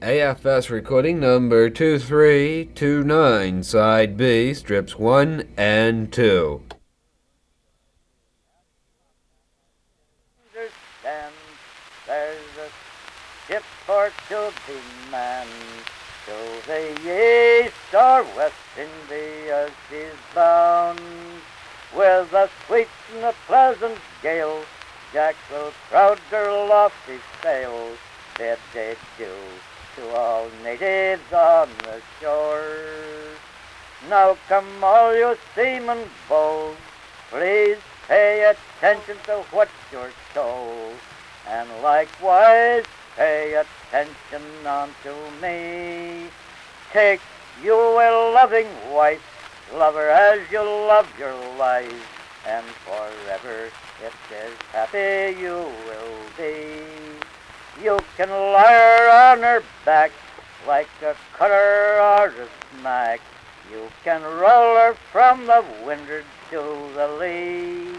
AFS recording number 2329, side B, strips 1 and 2. Understand, there's a ship for guilty man, to the east or west Indies she's bound. With a sweet and a pleasant gale, Jack will crowd her lofty sails, did they do to all natives on the shore. Now come all you seamen bold, please pay attention to what you're told, and likewise pay attention unto me. Take you a loving wife, lover as you love your life, and forever it is happy you will be. You can lie on her back like a cutter or a smack. You can roll her from the windward to the lee.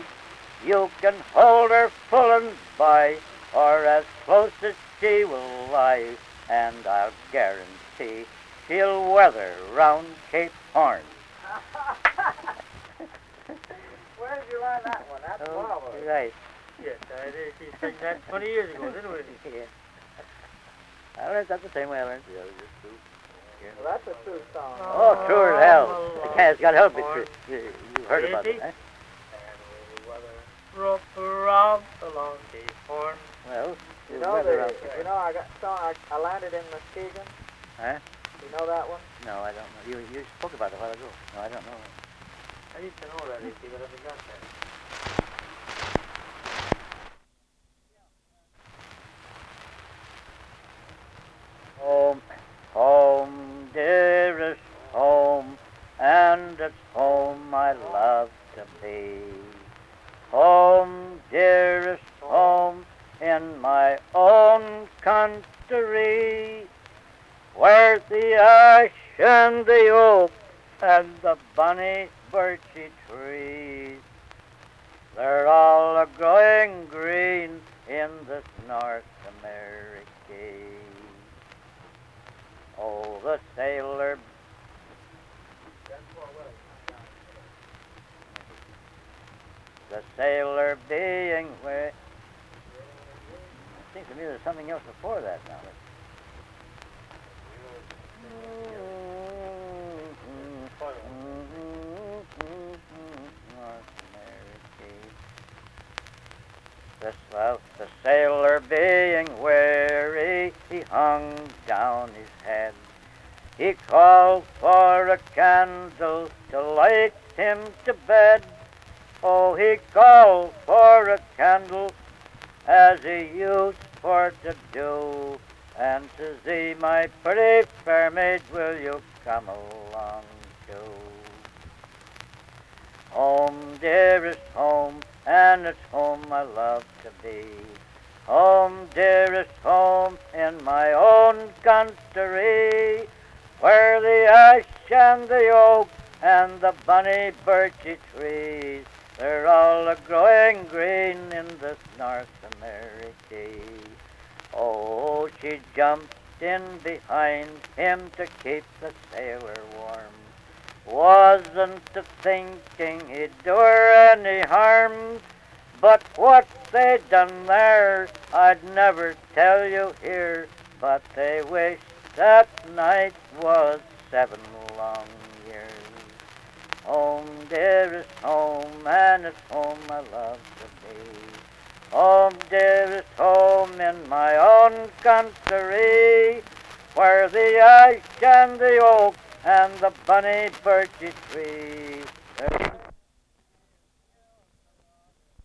You can hold her full and by, or as close as she will lie, and I'll guarantee she'll weather round Cape Horn. Where did you learn that one? That's marvelous. Right. Yes, I did. She sang that 20 years ago, didn't we? Yeah. I learned that the same way I learned. Yeah, true. Yeah. Well, that's a true song. Oh, true as hell. It's got to help it. You heard about it, eh? Rope around along Cape Horn. Well, I landed in Muskegon. Huh? You know that one? No, I don't know. You spoke about it a while ago. No, I don't know. I used to know that, you see, but I forgot that. Home, home, dearest home, and at home I love to be. Home, dearest home, in my own country, where the ash and the oak and the bonny birchy trees, they're all a-growing green in this North America. Oh, the sailor. The sailor being where. It seems to me there's something else before that now. The sailor being weary, he hung down his head. He called for a candle to light him to bed. Oh, he called for a candle, as he used for to do. And to thee, my pretty fair maid, will you come along too? Home, dearest home, and at home I love to be. Home, dearest home, in my own country, where the ash and the oak and the bonny birchy trees, they're all a-growing green in this North America. Oh, she jumped in behind him to keep the sailor warm. Wasn't a thinking he'd do her any harm, but what they done there, I'd never tell you here, but they wished that night was 7 long years. Home, dearest home, and at home I love to be. Home, dearest home, in my own country, where the ash and the oak and the bonny birchy tree,